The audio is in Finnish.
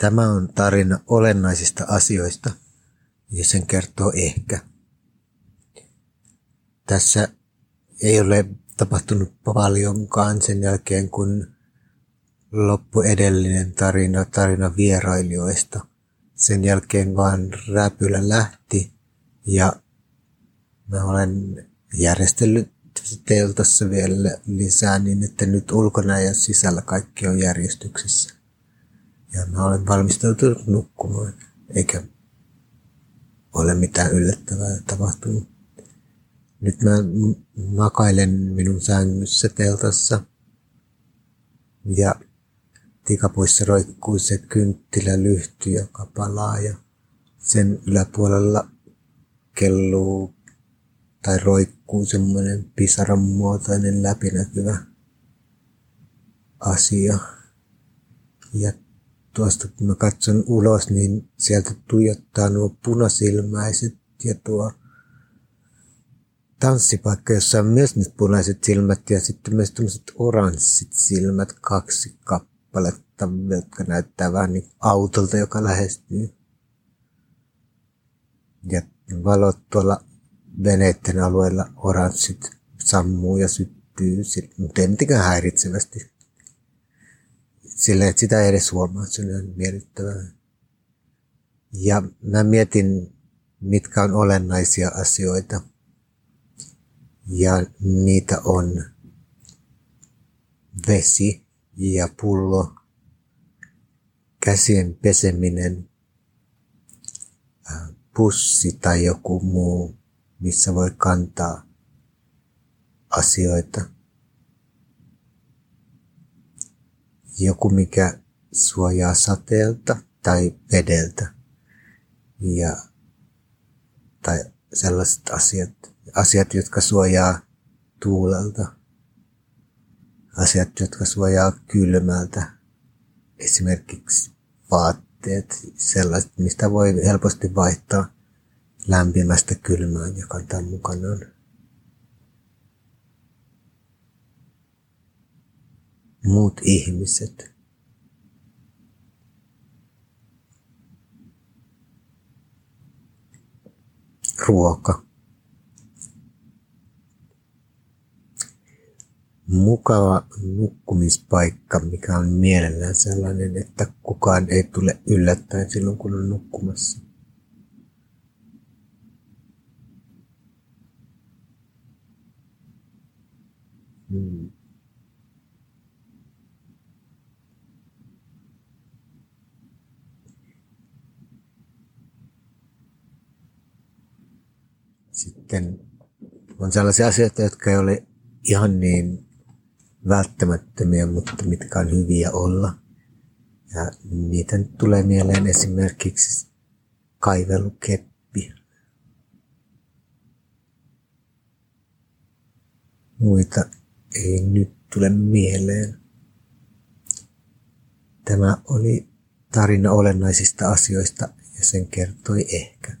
Tämä on tarina olennaisista asioista ja sen kertoo ehkä. Tässä ei ole tapahtunut paljonkaan sen jälkeen, kun loppui edellinen tarina vierailijoista. Sen jälkeen vaan räpylä lähti ja mä olen järjestellyt teltassa vielä lisää niin, että nyt ulkona ja sisällä kaikki on järjestyksessä. Ja mä olen valmistautunut nukkumaan, eikä ole mitään yllättävää tapahtunut. Nyt mä makailen minun sängyssä teltassa ja tikapuissa roikkuu se kynttilälyhty, joka palaa ja sen yläpuolella kelluu tai roikkuu semmoinen pisaran muotoinen läpinäkyvä asia. Ja tuosta kun mä katson ulos, niin sieltä tuijottaa nuo punasilmäiset ja tuo tanssipaikka, jossa on myös nyt punaiset silmät ja sitten myös tämmöiset oranssit silmät, kaksi kappaletta, jotka näyttää vähän niin autolta, joka lähestyy. Ja valot tuolla veneiden alueella, oranssit sammuu ja syttyy, mutta ei mitenkään häiritsevästi. Sillä että sitä ei edes huomaa, se on miellyttävää. Ja mä mietin, mitkä on olennaisia asioita. Ja niitä on vesi ja pullo, käsien peseminen, pussi tai joku muu, missä voi kantaa asioita. Joku, mikä suojaa sateelta tai vedeltä ja, tai sellaiset asiat, jotka suojaa tuulelta, asiat, jotka suojaa kylmältä, esimerkiksi vaatteet, sellaiset, mistä voi helposti vaihtaa lämpimästä kylmään ja kantaa mukanaan. Muut ihmiset. Ruoka. Mukava nukkumispaikka, mikä on mielellään sellainen, että kukaan ei tule yllättäen silloin, kun on nukkumassa. Sitten on sellaisia asioita, jotka ei ole ihan niin välttämättömiä, mutta mitkä on hyviä olla. Ja niitä nyt tulee mieleen esimerkiksi kaivelukeppi. Muita ei nyt tule mieleen. Tämä oli tarina olennaisista asioista ja sen kertoi ehkä.